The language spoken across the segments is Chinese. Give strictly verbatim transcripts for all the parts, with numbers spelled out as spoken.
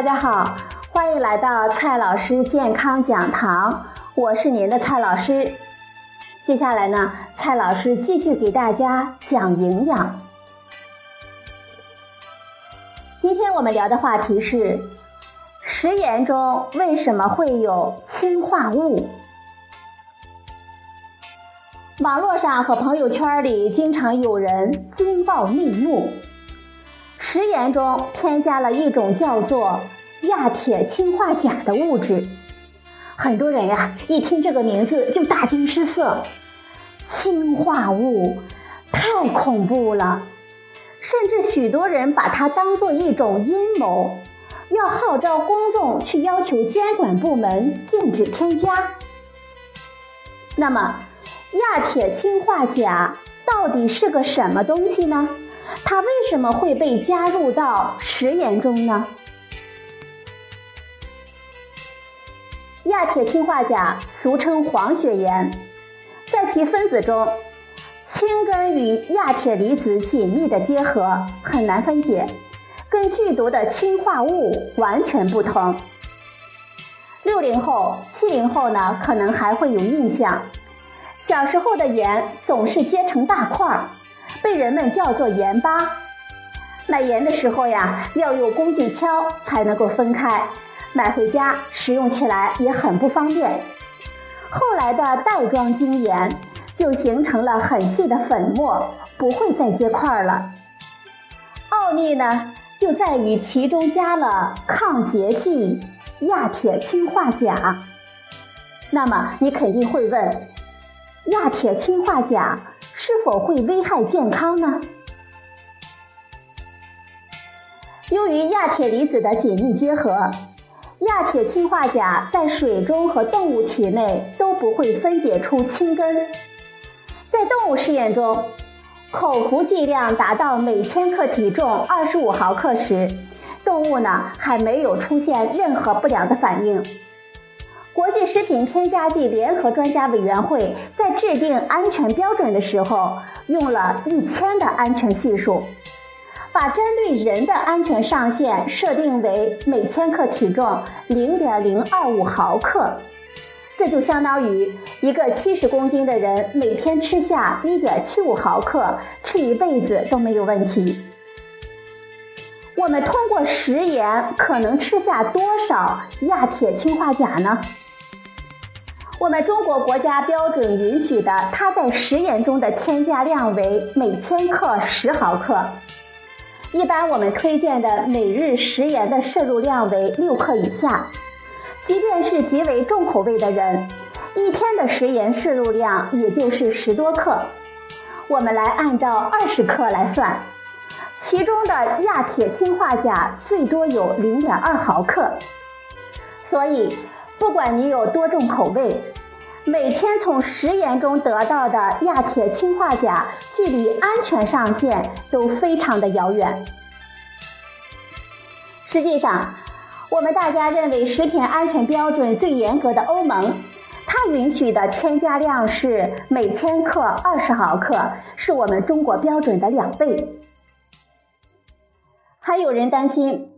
大家好，欢迎来到蔡老师健康讲堂，我是您的蔡老师。接下来呢，蔡老师继续给大家讲营养。今天我们聊的话题是，食盐中为什么会有氰化物？网络上和朋友圈里经常有人惊爆内幕，食盐中添加了一种叫做亚铁氰化钾的物质。很多人呀、啊，一听这个名字就大惊失色，氰化物太恐怖了，甚至许多人把它当作一种阴谋，要号召公众去要求监管部门禁止添加。那么，亚铁氰化钾到底是个什么东西呢？它为什么会被加入到食盐中呢？亚铁氰化钾俗称黄血盐，在其分子中，氢根与亚铁离子紧密的结合，很难分解，跟剧毒的氰化物完全不同。六零后、七零后呢，可能还会有印象，小时候的盐总是结成大块，被人们叫做盐巴。买盐的时候呀，要用工具敲才能够分开，买回家食用起来也很不方便。后来的袋装精盐就形成了很细的粉末，不会再结块了。奥秘呢，就在于其中加了抗结剂亚铁氰化钾。那么你肯定会问，亚铁氰化钾是否会危害健康呢？由于亚铁离子的紧密结合，亚铁氰化钾在水中和动物体内都不会分解出氢根。在动物试验中，口服剂量达到每千克体重二十五毫克时，动物呢还没有出现任何不良的反应。国际食品添加剂联合专家委员会在制定安全标准的时候，用了一千的安全系数，把针对人的安全上限设定为每千克体重 零点零二五毫克，这就相当于一个七十公斤的人每天吃下 一点七五毫克，吃一辈子都没有问题。我们通过食盐可能吃下多少亚铁氰化钾呢？我们中国国家标准允许的它在食盐中的添加量为每千克十毫克，一般我们推荐的每日食盐的摄入量为六克以下。即便是极为重口味的人，一天的食盐摄入量也就是十多克，我们来按照二十克来算，其中的亚铁氰化钾最多有 零点二毫克。所以不管你有多重口味，每天从食盐中得到的亚铁氰化钾距离安全上限都非常的遥远。实际上，我们大家认为食品安全标准最严格的欧盟，它允许的添加量是每千克二十毫克，是我们中国标准的两倍。还有人担心，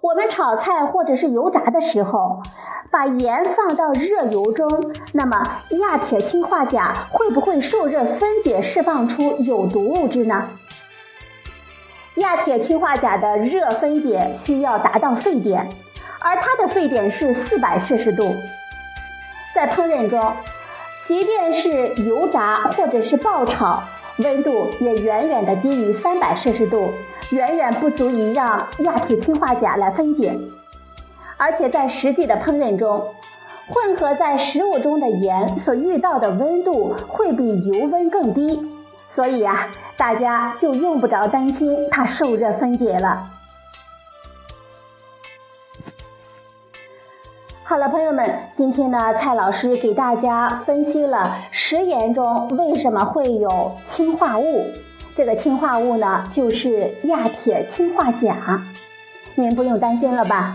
我们炒菜或者是油炸的时候，把盐放到热油中，那么亚铁氰化钾会不会受热分解释放出有毒物质呢？亚铁氰化钾的热分解需要达到沸点，而它的沸点是四百摄氏度。在烹饪中，即便是油炸或者是爆炒，温度也远远的低于三百摄氏度，远远不足以让亚铁氰化钾来分解。而且在实际的烹饪中，混合在食物中的盐所遇到的温度会比油温更低，所以啊，大家就用不着担心它受热分解了。好了，朋友们，今天呢，蔡老师给大家分析了食盐中为什么会有氰化物。这个氰化物呢，就是亚铁氰化钾，您不用担心了吧？